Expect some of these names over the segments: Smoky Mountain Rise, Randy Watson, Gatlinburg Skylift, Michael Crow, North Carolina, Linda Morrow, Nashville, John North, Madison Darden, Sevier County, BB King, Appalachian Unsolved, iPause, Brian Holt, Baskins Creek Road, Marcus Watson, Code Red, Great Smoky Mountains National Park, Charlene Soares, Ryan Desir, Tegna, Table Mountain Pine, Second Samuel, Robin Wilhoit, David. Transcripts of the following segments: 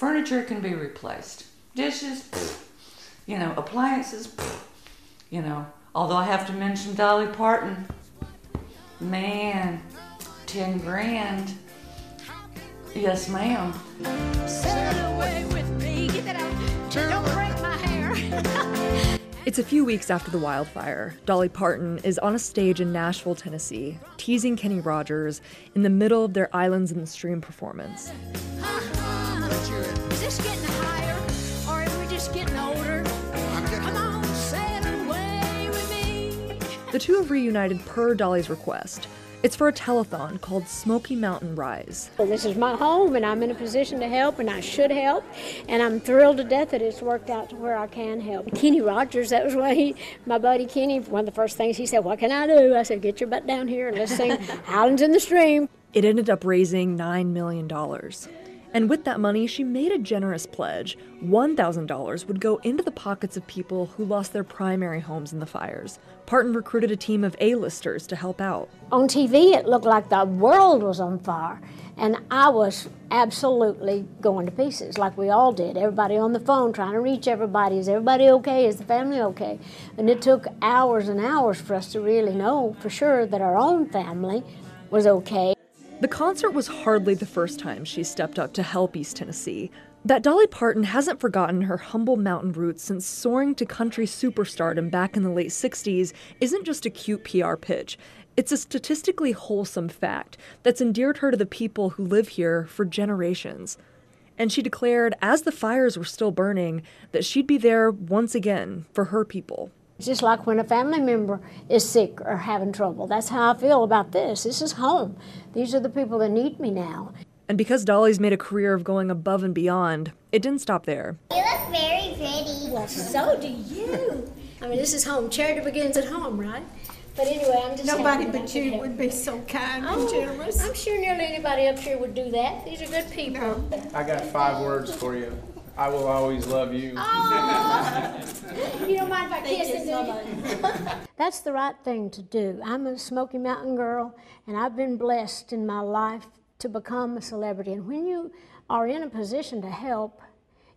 Furniture can be replaced. Dishes, you know, appliances, you know. Although I have to mention Dolly Parton. Man, 10 grand. Yes, ma'am. It's a few weeks after the wildfire. Dolly Parton is on a stage in Nashville, Tennessee, teasing Kenny Rogers in the middle of their Islands in the Stream performance. Is this getting higher, or are we just getting older? Come on, sail away with me. The two have reunited per Dolly's request. It's for a telethon called Smoky Mountain Rise. Well, this is my home, and I'm in a position to help, and I should help, and I'm thrilled to death that it's worked out to where I can help. Kenny Rogers, that was when my buddy Kenny, one of the first things he said, what can I do? I said, get your butt down here and let's sing Islands in the Stream. It ended up raising $9 million. And with that money, she made a generous pledge. $1,000 would go into the pockets of people who lost their primary homes in the fires. Parton recruited a team of A-listers to help out. On TV, it looked like the world was on fire, and I was absolutely going to pieces, like we all did. Everybody on the phone trying to reach everybody. Is everybody okay? Is the family okay? And it took hours and hours for us to really know for sure that our own family was okay. The concert was hardly the first time she stepped up to help East Tennessee. That Dolly Parton hasn't forgotten her humble mountain roots since soaring to country superstardom back in the late 60s isn't just a cute PR pitch. It's a statistically wholesome fact that's endeared her to the people who live here for generations. And she declared, as the fires were still burning, that she'd be there once again for her people. It's just like when a family member is sick or having trouble. That's how I feel about this. This is home. These are the people that need me now. And because Dolly's made a career of going above and beyond, it didn't stop there. You look very pretty. Well, so do you. I mean, this is home. Charity begins at home, right? But anyway, I'm just nobody but you would be so kind and generous. I'm sure nearly anybody up here would do that. These are good people. No. I got 5 words for you. I will always love you. Oh, you don't mind if I kiss and do you? That's the right thing to do. I'm a Smoky Mountain girl, and I've been blessed in my life to become a celebrity. And when you are in a position to help,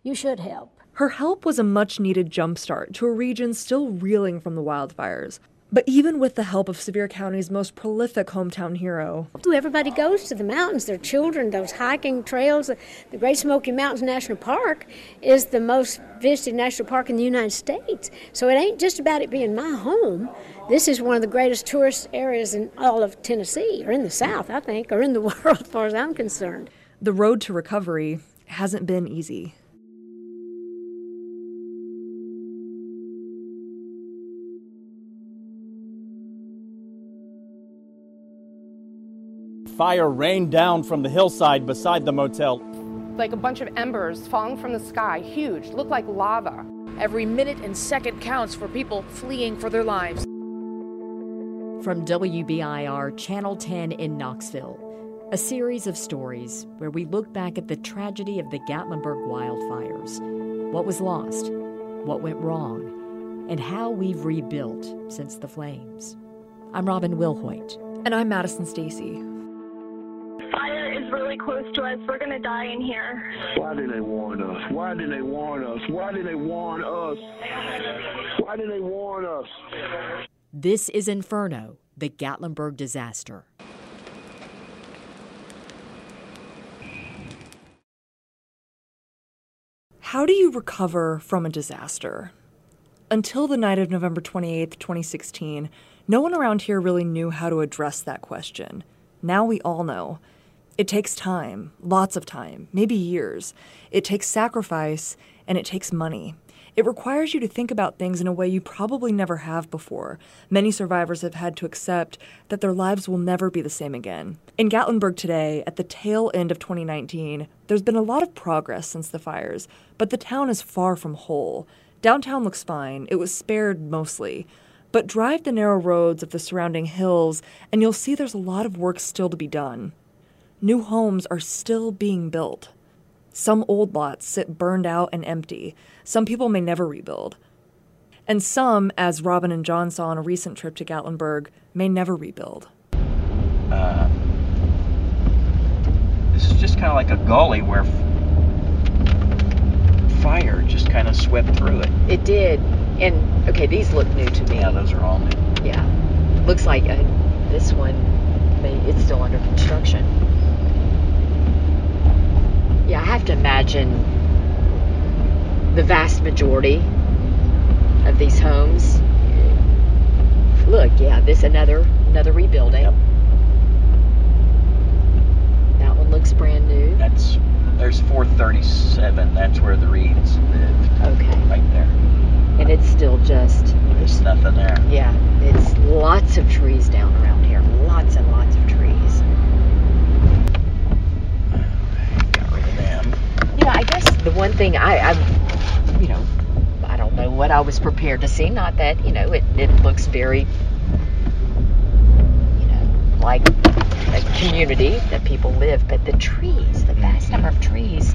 you should help. Her help was a much-needed jumpstart to a region still reeling from the wildfires. But even with the help of Sevier County's most prolific hometown hero. Everybody goes to the mountains, their children, those hiking trails. The Great Smoky Mountains National Park is the most visited national park in the United States. So it ain't just about it being my home. This is one of the greatest tourist areas in all of Tennessee, or in the South, I think, or in the world as far as I'm concerned. The road to recovery hasn't been easy. Fire rained down from the hillside beside the motel. Like a bunch of embers falling from the sky, huge, looked like lava. Every minute and second counts for people fleeing for their lives. From WBIR Channel 10 in Knoxville, a series of stories where we look back at the tragedy of the Gatlinburg wildfires, what was lost, what went wrong, and how we've rebuilt since the flames. I'm Robin Wilhoit. And I'm Madison Stacey. Really close to us. We're going to die in here. Why did they warn us? Why did they warn us? Why did they warn us? Why did they warn us? This is Inferno, the Gatlinburg disaster. How do you recover from a disaster? Until the night of November 28th, 2016, no one around here really knew how to address that question. Now we all know. It takes time, lots of time, maybe years. It takes sacrifice, and it takes money. It requires you to think about things in a way you probably never have before. Many survivors have had to accept that their lives will never be the same again. In Gatlinburg today, at the tail end of 2019, there's been a lot of progress since the fires, but the town is far from whole. Downtown looks fine. It was spared mostly. But drive the narrow roads of the surrounding hills, and you'll see there's a lot of work still to be done. New homes are still being built. Some old lots sit burned out and empty. Some people may never rebuild. And some, as Robin and John saw on a recent trip to Gatlinburg, may never rebuild. This is just kind of like a gully where kind of swept through it. It did. And, okay, these look new to me. Yeah, those are all new. Yeah. Looks like this one, it's still under construction. Yeah, I have to imagine the vast majority of these homes. Look, yeah, this another rebuilding. Yep. That one looks brand new. There's 437. That's where the Reeds lived. Okay. Right there. And it's still just... There's nothing there. Yeah. It's lots of trees down around here. Lots and lots of trees. Got rid of them. You know, I guess the one thing I you know, I don't know what I was prepared to see. Not that, you know, it looks very, you know, like a community that people live. But the trees, the vast number of trees,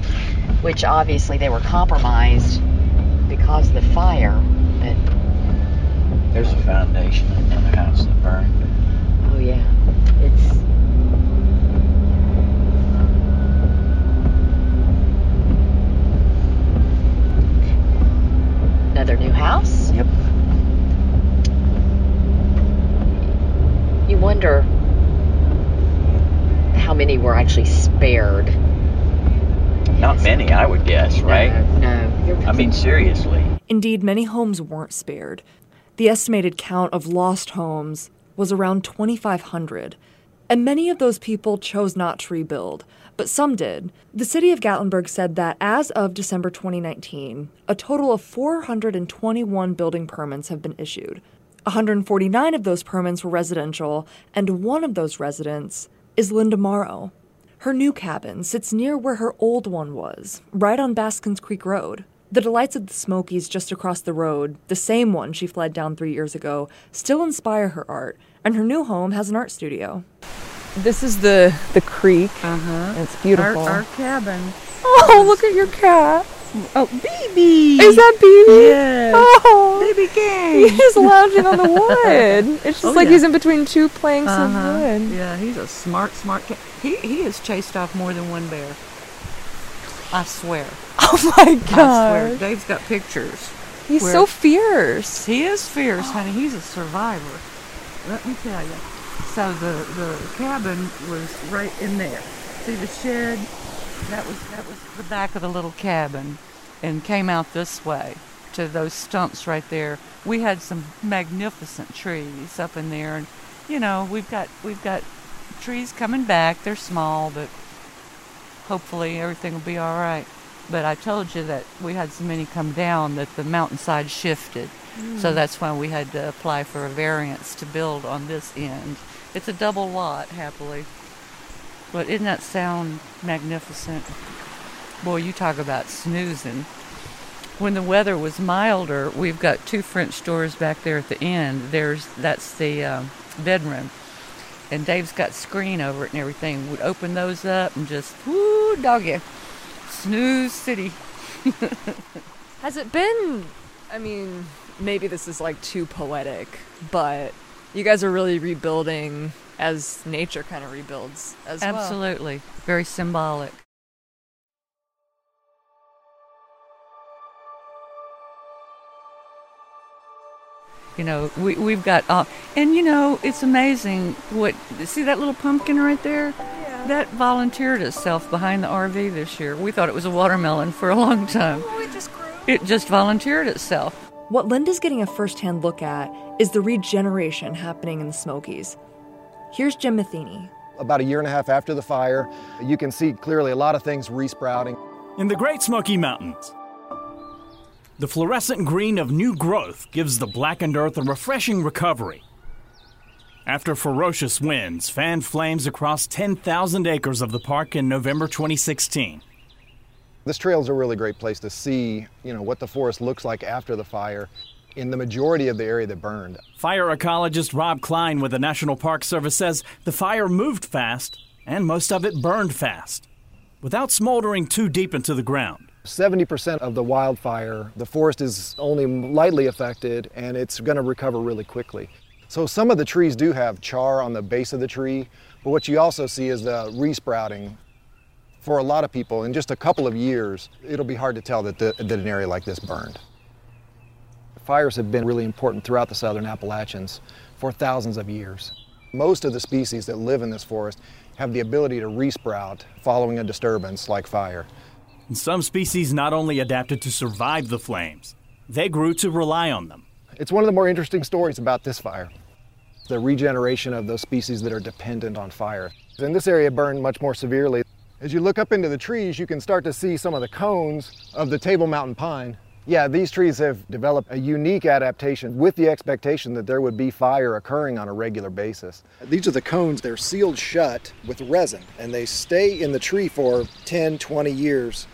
which obviously they were compromised because of the fire. But there's a foundation in another house that burned. Oh yeah, it's... Another new house? Yep. You wonder how many were actually spared. Not many, I would guess, right? No. I mean, seriously. Indeed, many homes weren't spared. The estimated count of lost homes was around 2,500. And many of those people chose not to rebuild, but some did. The city of Gatlinburg said that as of December 2019, a total of 421 building permits have been issued. 149 of those permits were residential, and one of those residents is Linda Morrow. Her new cabin sits near where her old one was, right on Baskins Creek Road. The delights of the Smokies just across the road, the same one she fled down 3 years ago, still inspire her art, and her new home has an art studio. This is the creek. Uh-huh. It's beautiful. Our cabin. Oh, look at your cat. Oh, BB! Is that BB? Yes. Oh, BB King. He's lounging on the wood. It's just he's in between two planks of wood. Yeah, he's a smart cat. He has chased off more than one bear. I swear. Oh my God! I swear. Dave's got pictures. He's so fierce. He is fierce, honey. He's a survivor. Let me tell you. So the cabin was right in there. See the shed? That was the back of the little cabin and came out this way to those stumps right there. We had some magnificent trees up in there, and you know, we've got trees coming back. They're small, but hopefully everything will be all right. But I told you that we had so many come down that the mountainside shifted. So that's why we had to apply for a variance to build on this end. It's a double lot, happily. But isn't that sound magnificent? Boy, you talk about snoozing. When the weather was milder, we've got two French doors back there at the end. That's the bedroom. And Dave's got screen over it and everything. We'd open those up and just, whoo, doggy. Snooze city. Has it been, I mean... Maybe this is like too poetic, but you guys are really rebuilding as nature kind of rebuilds as well. Absolutely. Very symbolic. You know, we've got, and you know, it's amazing see that little pumpkin right there? Yeah. That volunteered itself behind the RV this year. We thought it was a watermelon for a long time. Oh, it just grew. It just volunteered itself. What Linda's getting a first-hand look at is the regeneration happening in the Smokies. Here's Jim Matheny. About a year and a half after the fire, you can see clearly a lot of things resprouting. In the Great Smoky Mountains, the fluorescent green of new growth gives the blackened earth a refreshing recovery. After ferocious winds fanned flames across 10,000 acres of the park in November 2016, this trail is a really great place to see, you know, what the forest looks like after the fire in the majority of the area that burned. Fire ecologist Rob Klein with the National Park Service says the fire moved fast and most of it burned fast without smoldering too deep into the ground. 70% of the wildfire, the forest is only lightly affected and it's going to recover really quickly. So some of the trees do have char on the base of the tree, but what you also see is the resprouting. for a lot of people, in just a couple of years, it'll be hard to tell that an area like this burned. Fires have been really important throughout the southern Appalachians for thousands of years. Most of the species that live in this forest have the ability to resprout following a disturbance like fire. And some species not only adapted to survive the flames, they grew to rely on them. It's one of the more interesting stories about this fire, the regeneration of those species that are dependent on fire. And this area burned much more severely. As you look up into the trees, you can start to see some of the cones of the Table Mountain Pine. Yeah, these trees have developed a unique adaptation with the expectation that there would be fire occurring on a regular basis. These are the cones. They're sealed shut with resin, and they stay in the tree for 10, 20 years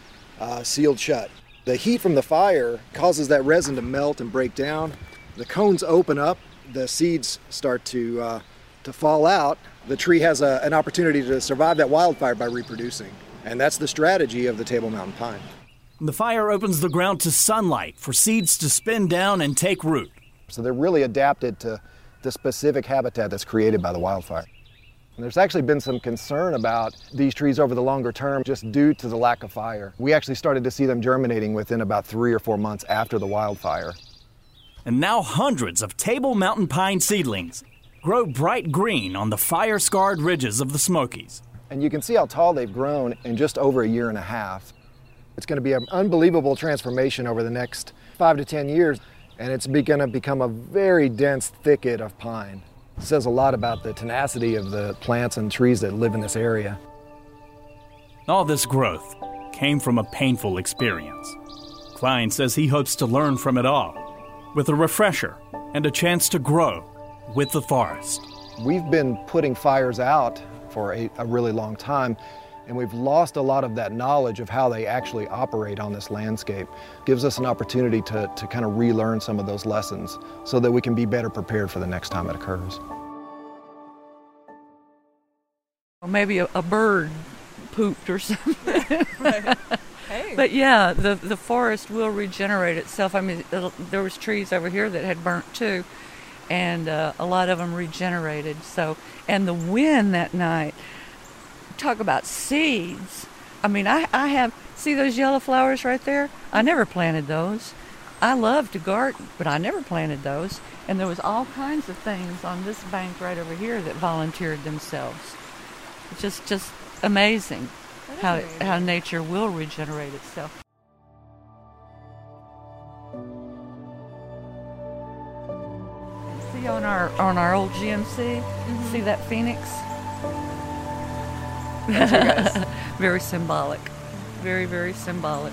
sealed shut. The heat from the fire causes that resin to melt and break down. The cones open up, the seeds start to fall out. The tree has an opportunity to survive that wildfire by reproducing, and that's the strategy of the Table Mountain Pine. The fire opens the ground to sunlight for seeds to spin down and take root. So they're really adapted to the specific habitat that's created by the wildfire. And there's actually been some concern about these trees over the longer term just due to the lack of fire. We actually started to see them germinating within about 3 or 4 months after the wildfire. And now hundreds of Table Mountain Pine seedlings grow bright green on the fire-scarred ridges of the Smokies. And you can see how tall they've grown in just over a year and a half. It's going to be an unbelievable transformation over the next 5 to 10 years, and it's going to become a very dense thicket of pine. It says a lot about the tenacity of the plants and trees that live in this area. All this growth came from a painful experience. Klein says he hopes to learn from it all, with a refresher and a chance to grow with the forest. We've been putting fires out for a really long time, and we've lost a lot of that knowledge of how they actually operate on this landscape. It gives us an opportunity to kind of relearn some of those lessons so that we can be better prepared for the next time it occurs. Well, maybe a bird pooped or something. Right. Hey. But yeah, the forest will regenerate itself. I mean, there was trees over here that had burnt too, and a lot of them regenerated. So, and the wind that night, talk about seeds. I mean, I have, see those yellow flowers right there? I never planted those. I love to garden, but I never planted those. And there was all kinds of things on this bank right over here that volunteered themselves. It's just amazing how nature will regenerate itself. See on our old GMC, mm-hmm. See that phoenix? Very symbolic. Very, very symbolic.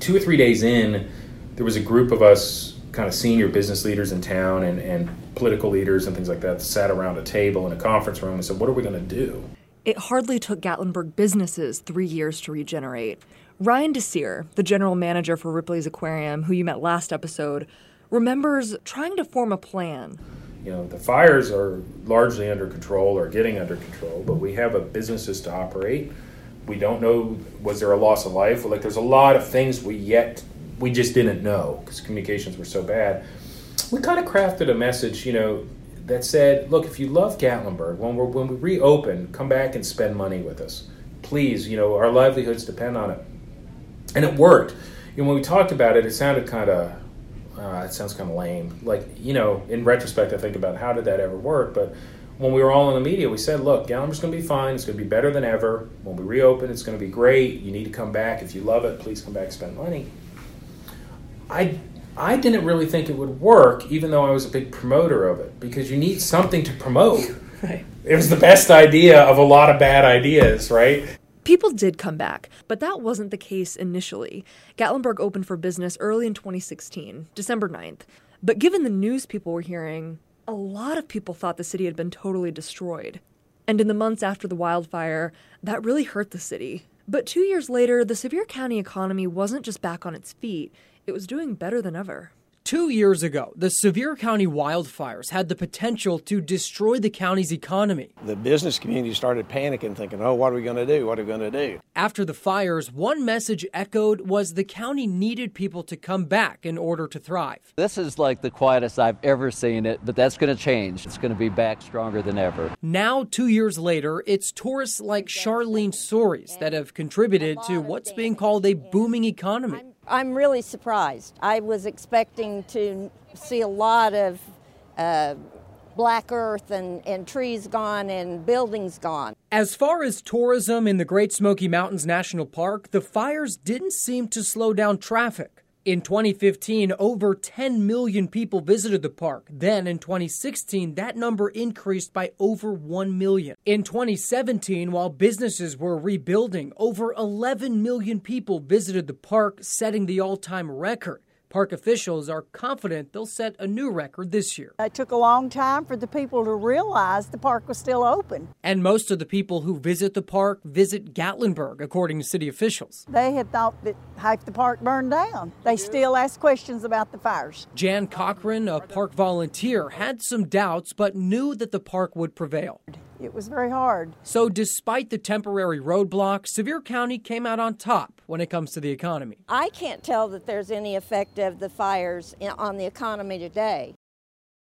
Two or three days in, there was a group of us kind of senior business leaders in town and political leaders and things like that sat around a table in a conference room and said, what are we going to do? It hardly took Gatlinburg businesses 3 years to regenerate. Ryan Desir, the general manager for Ripley's Aquarium, who you met last episode, remembers trying to form a plan. You know, the fires are largely under control or getting under control, but we have businesses to operate. We don't know, was there a loss of life? Like, there's a lot of things we just didn't know because communications were so bad. We kind of crafted a message, you know, that said, look, if you love Gatlinburg, when we reopen, come back and spend money with us. Please, you know, our livelihoods depend on it. And it worked. And when we talked about it, it sounded kind of, it sounds kind of lame. Like, you know, in retrospect, I think about how did that ever work? But when we were all in the media, we said, look, Gatlinburg's going to be fine. It's going to be better than ever. When we reopen, it's going to be great. You need to come back. If you love it, please come back and spend money. I didn't really think it would work, even though I was a big promoter of it, because you need something to promote. Right. It was the best idea of a lot of bad ideas, right? People did come back, but that wasn't the case initially. Gatlinburg opened for business early in 2016, December 9th. But given the news people were hearing, a lot of people thought the city had been totally destroyed. And in the months after the wildfire, that really hurt the city. But 2 years later, the Sevier County economy wasn't just back on its feet. It was doing better than ever. 2 years ago, the Sevier County wildfires had the potential to destroy the county's economy. The business community started panicking, thinking, oh, what are we going to do? What are we going to do? After the fires, one message echoed was the county needed people to come back in order to thrive. This is like the quietest I've ever seen it, but that's going to change. It's going to be back stronger than ever. Now, 2 years later, it's tourists like Charlene Soares that have contributed to what's being called a booming economy. I'm really surprised. I was expecting to see a lot of black earth and trees gone and buildings gone. As far as tourism in the Great Smoky Mountains National Park, the fires didn't seem to slow down traffic. In 2015, over 10 million people visited the park. Then in 2016, that number increased by over 1 million. In 2017, while businesses were rebuilding, over 11 million people visited the park, setting the all-time record. Park officials are confident they'll set a new record this year. It took a long time for the people to realize the park was still open. And most of the people who visit the park visit Gatlinburg, according to city officials. They had thought that half the park burned down. They still ask questions about the fires. Jan Cochran, a park volunteer, had some doubts but knew that the park would prevail. It was very hard. So despite the temporary roadblock, Sevier County came out on top when it comes to the economy. I can't tell that there's any effect of the fires on the economy today.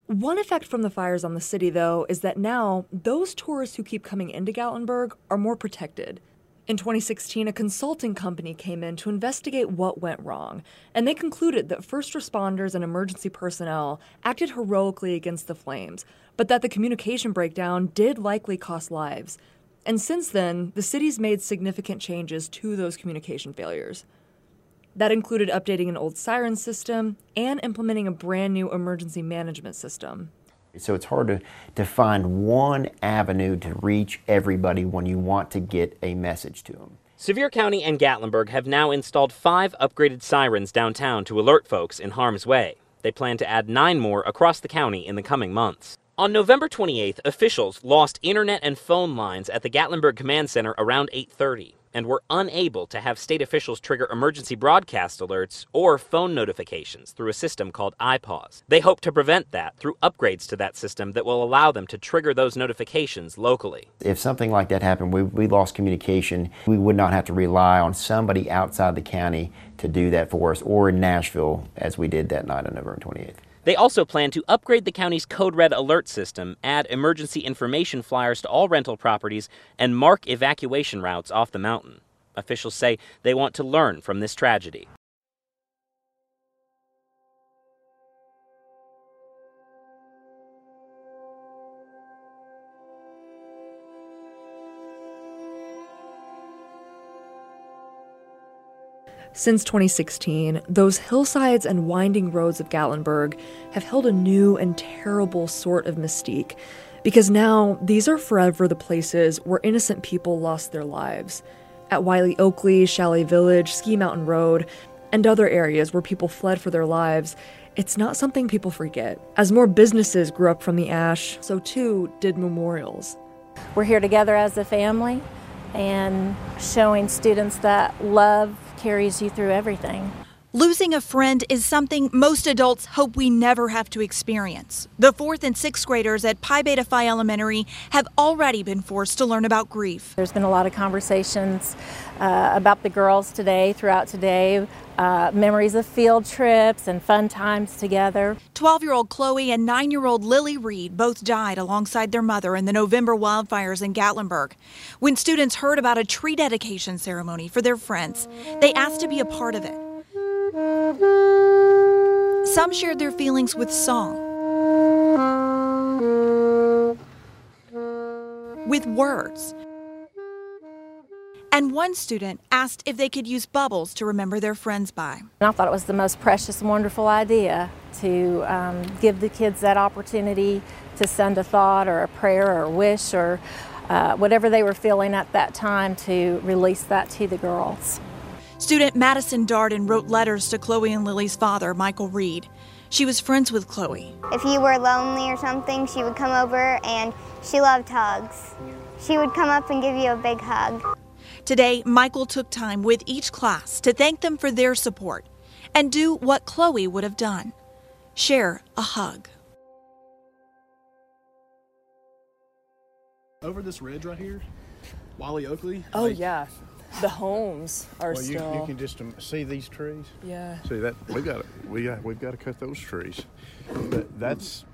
One effect from the fires on the city, though, is that now those tourists who keep coming into Gatlinburg are more protected. In 2016, a consulting company came in to investigate what went wrong, and they concluded that first responders and emergency personnel acted heroically against the flames, but that the communication breakdown did likely cost lives. And since then, the city's made significant changes to those communication failures. That included updating an old siren system and implementing a brand new emergency management system. So it's hard to find one avenue to reach everybody when you want to get a message to them. Sevier County and Gatlinburg have now installed 5 upgraded sirens downtown to alert folks in harm's way. They plan to add 9 more across the county in the coming months. On November 28th, officials lost internet and phone lines at the Gatlinburg Command Center around 8:30 and were unable to have state officials trigger emergency broadcast alerts or phone notifications through a system called iPause. They hope to prevent that through upgrades to that system that will allow them to trigger those notifications locally. If something like that happened, we lost communication. We would not have to rely on somebody outside the county to do that for us, or in Nashville, as we did that night on November 28th. They also plan to upgrade the county's Code Red alert system, add emergency information flyers to all rental properties, and mark evacuation routes off the mountain. Officials say they want to learn from this tragedy. Since 2016, those hillsides and winding roads of Gatlinburg have held a new and terrible sort of mystique, because now these are forever the places where innocent people lost their lives. At Wiley Oakley, Chalet Village, Ski Mountain Road, and other areas where people fled for their lives, it's not something people forget. As more businesses grew up from the ash, so too did memorials. We're here together as a family and showing students that love carries you through everything. Losing a friend is something most adults hope we never have to experience. The 4th and 6th graders at Pi Beta Phi Elementary have already been forced to learn about grief. There's been a lot of conversations about the girls today, throughout today, memories of field trips and fun times together. 12-year-old Chloe and 9-year-old Lily Reed both died alongside their mother in the November wildfires in Gatlinburg. When students heard about a tree dedication ceremony for their friends, they asked to be a part of it. Some shared their feelings with song, with words, and one student asked if they could use bubbles to remember their friends by. I thought it was the most precious, wonderful idea to give the kids that opportunity to send a thought or a prayer or a wish or whatever they were feeling at that time to release that to the girls. Student Madison Darden wrote letters to Chloe and Lily's father, Michael Reed. She was friends with Chloe. If you were lonely or something, she would come over, and she loved hugs. She would come up and give you a big hug. Today, Michael took time with each class to thank them for their support and do what Chloe would have done. share a hug. Over this ridge right here, Wiley Oakley. Oh, like, yeah. The homes are still. You can just see these trees. Yeah. See that we've got to cut those trees. But that's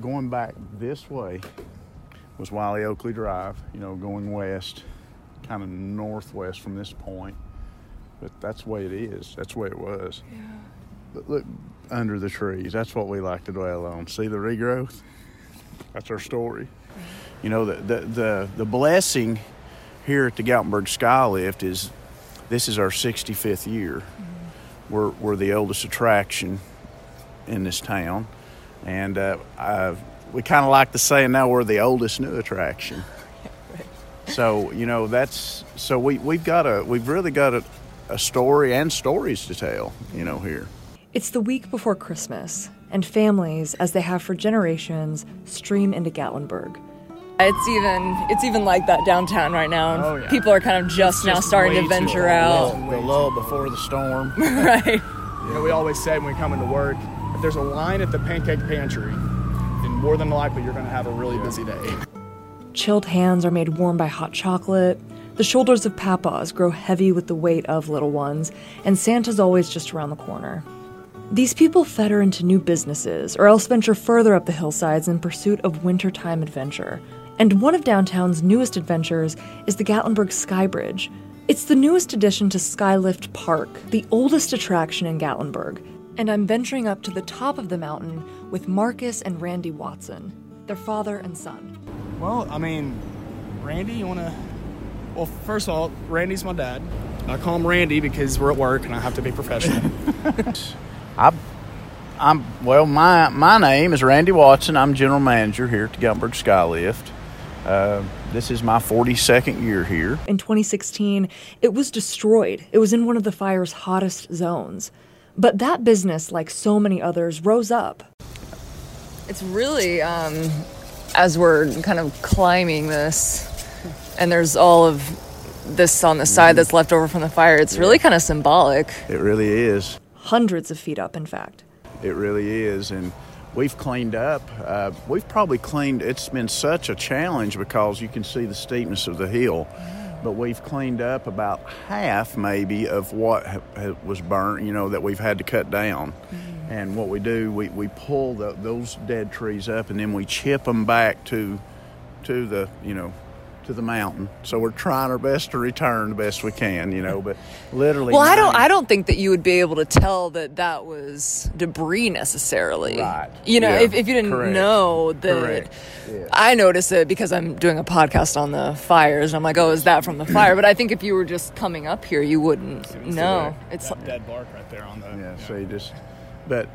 going back this way was Wiley Oakley Drive. You know, going west, kind of northwest from this point. But that's the way it is. That's the way it was. Yeah. But look under the trees. That's what we like to dwell on. See the regrowth. That's our story. You know, the blessing here at the Gatlinburg Skylift is this is our 65th year. Mm-hmm. We're the oldest attraction in this town, and we kind of like to say now we're the oldest new attraction. So you know that's so we've really got a story and stories to tell. You know here. It's the week before Christmas, and families, as they have for generations, stream into Gatlinburg. It's even like that downtown right now. And people are kind of just now starting to venture out. The lull before the storm. Right. You know, we always say when we come into work, if there's a line at the pancake pantry, then more than likely you're going to have a really busy day. Chilled hands are made warm by hot chocolate. The shoulders of papas grow heavy with the weight of little ones. And Santa's always just around the corner. These people fetter into new businesses or else venture further up the hillsides in pursuit of wintertime adventure. And one of downtown's newest adventures is the Gatlinburg Sky Bridge. It's the newest addition to Skylift Park, the oldest attraction in Gatlinburg. And I'm venturing up to the top of the mountain with Marcus and Randy Watson, their father and son. Well, I mean, Randy, you want to... Well, first of all, Randy's my dad. I call him Randy because we're at work and I have to be professional. My name is Randy Watson. I'm general manager here at the Gatlinburg Skylift. This is my 42nd year here. In 2016, it was destroyed. It was in one of the fire's hottest zones. But that business, like so many others, rose up. It's really, as we're kind of climbing this, and there's all of this on the side that's left over from the fire, it's really kind of symbolic. It really is. Hundreds of feet up, in fact. It really is, and we've cleaned up. It's been such a challenge because you can see the steepness of the hill, but we've cleaned up about half maybe of what was burnt, you know, that we've had to cut down. Mm-hmm. And what we do, we pull those dead trees up, and then we chip them back to the mountain. So we're trying our best to return the best we can, you know, but literally... Well, I don't think that you would be able to tell that was debris necessarily. Right. You know, if you didn't know that... Yeah. I notice it because I'm doing a podcast on the fires, and I'm like, oh, is that from the fire? But I think if you were just coming up here, you wouldn't know. It's like dead bark right there on the... Yeah, so you just... But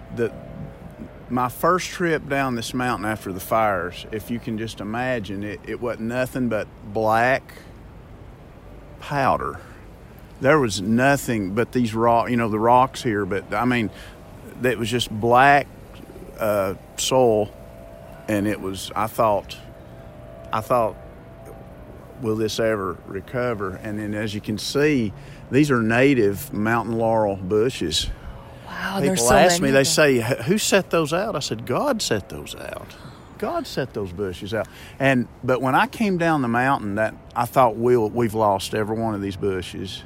my first trip down this mountain after the fires, if you can just imagine, it wasn't nothing but black powder. There was nothing but these the rocks here, but I mean, it was just black soil, and it was, I thought, will this ever recover? And then as you can see, these are native mountain laurel bushes. Wow, people ask me, they say, who set those out? I said, God set those out. God set those bushes out. But when I came down the mountain, that I thought we've lost every one of these bushes.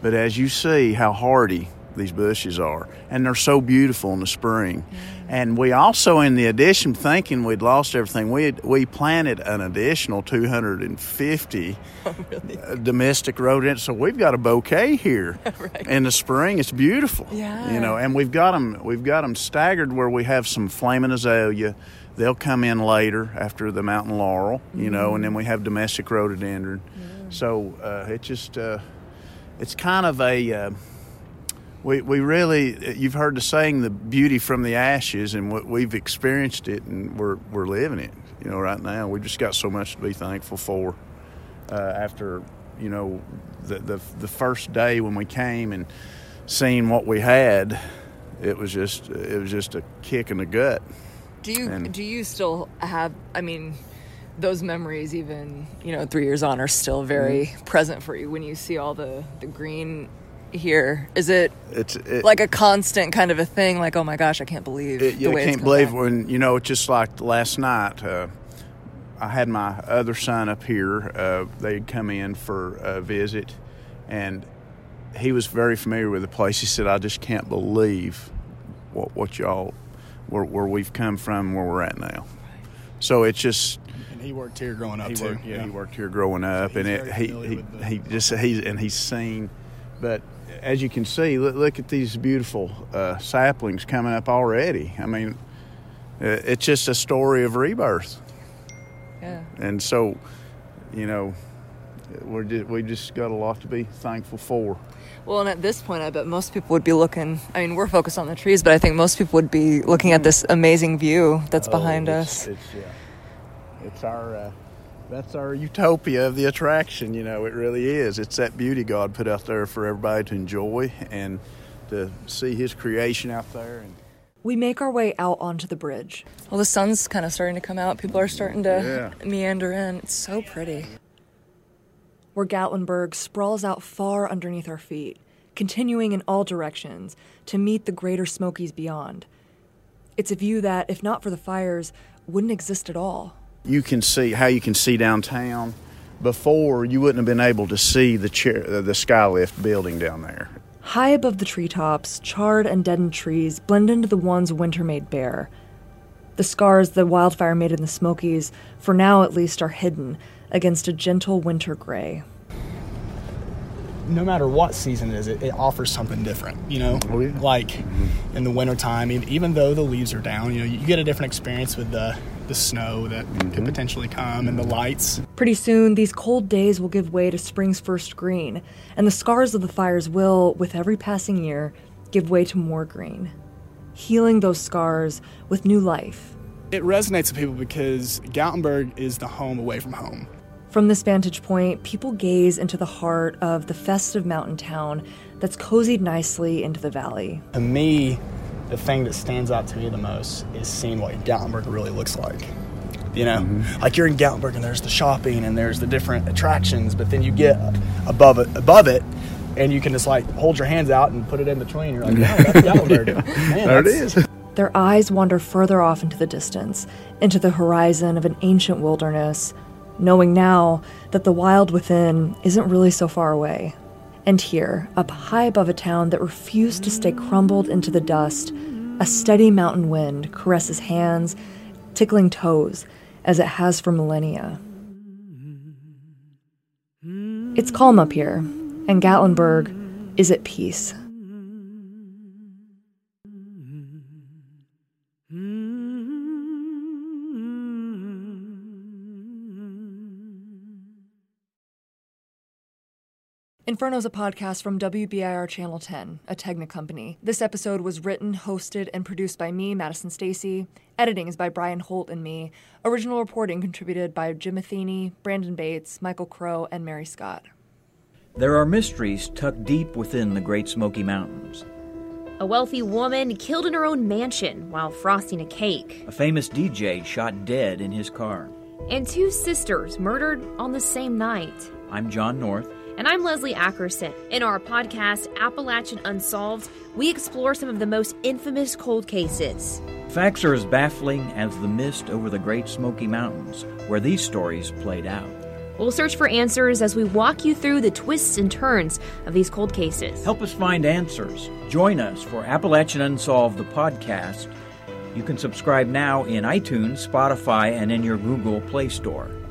But as you see how hardy these bushes are, and they're so beautiful in the spring. Mm-hmm. And we also, in the addition, thinking we'd lost everything, we planted an additional 250 domestic rodents. So we've got a bouquet here in the spring. It's beautiful, you know. And we've got them staggered where we have some flaming azalea. They'll come in later after the mountain laurel, you know. And then we have domestic rhododendron. Mm-hmm. So it's kind of a We really, you've heard the saying, the beauty from the ashes, and we've experienced it, and we're living it, you know, right now. We've just got so much to be thankful for after, you know, the first day when we came and seeing what we had, it was just a kick in the gut. Do you still have, I mean, those memories even, you know, 3 years on are still very present for you when you see all the green here? Is it, it's like a constant kind of a thing? Like, oh my gosh, I can't believe the way it's come back. I can't believe when, you know, just like last night, I had my other son up here. They'd come in for a visit, and he was very familiar with the place. He said, I just can't believe what y'all, where we've come from, where we're at now. So it's just... And he worked here growing up, too. Yeah, he worked here growing up, so and he's seen... But as you can see, look at these beautiful saplings coming up already. I mean, it's just a story of rebirth. Yeah. And so, you know, we just got a lot to be thankful for. Well, and at this point, I bet most people would be looking. I mean, we're focused on the trees, but I think most people would be looking at this amazing view that's behind us. It's our... That's our utopia of the attraction, you know, it really is. It's that beauty God put out there for everybody to enjoy and to see his creation out there. And we make our way out onto the bridge. Well, the sun's kind of starting to come out. People are starting to meander in. It's so pretty. Where Gatlinburg sprawls out far underneath our feet, continuing in all directions to meet the greater Smokies beyond. It's a view that, if not for the fires, wouldn't exist at all. You can see how you can see downtown. Before, you wouldn't have been able to see the Skylift building down there. High above the treetops, charred and deadened trees blend into the ones winter made bare. The scars the wildfire made in the Smokies, for now at least, are hidden against a gentle winter gray. No matter what season it is, it offers something different, you know? Oh, yeah. Like, in the wintertime, even though the leaves are down, you know, you get a different experience with the snow that could potentially come and the lights. Pretty soon, these cold days will give way to spring's first green, and the scars of the fires will, with every passing year, give way to more green, healing those scars with new life. It resonates with people because Gatlinburg is the home away from home. From this vantage point, people gaze into the heart of the festive mountain town that's cozied nicely into the valley. To me, the thing that stands out to me the most is seeing what Gatlinburg really looks like. You know, like you're in Gatlinburg and there's the shopping and there's the different attractions, but then you get above it and you can just like hold your hands out and put it in between. You're like, oh, that's Gatlinburg. Man, there it is. Their eyes wander further off into the distance, into the horizon of an ancient wilderness, knowing now that the wild within isn't really so far away. And here, up high above a town that refused to stay crumbled into the dust, a steady mountain wind caresses hands, tickling toes, as it has for millennia. It's calm up here, and Gatlinburg is at peace. Inferno is a podcast from WBIR Channel 10, a Tegna company. This episode was written, hosted, and produced by me, Madison Stacey. Editing is by Brian Holt and me. Original reporting contributed by Jim Matheny, Brandon Bates, Michael Crow, and Mary Scott. There are mysteries tucked deep within the Great Smoky Mountains. A wealthy woman killed in her own mansion while frosting a cake. A famous DJ shot dead in his car. And two sisters murdered on the same night. I'm John North. And I'm Leslie Ackerson. In our podcast, Appalachian Unsolved, we explore some of the most infamous cold cases. Facts are as baffling as the mist over the Great Smoky Mountains, where these stories played out. We'll search for answers as we walk you through the twists and turns of these cold cases. Help us find answers. Join us for Appalachian Unsolved, the podcast. You can subscribe now in iTunes, Spotify, and in your Google Play Store.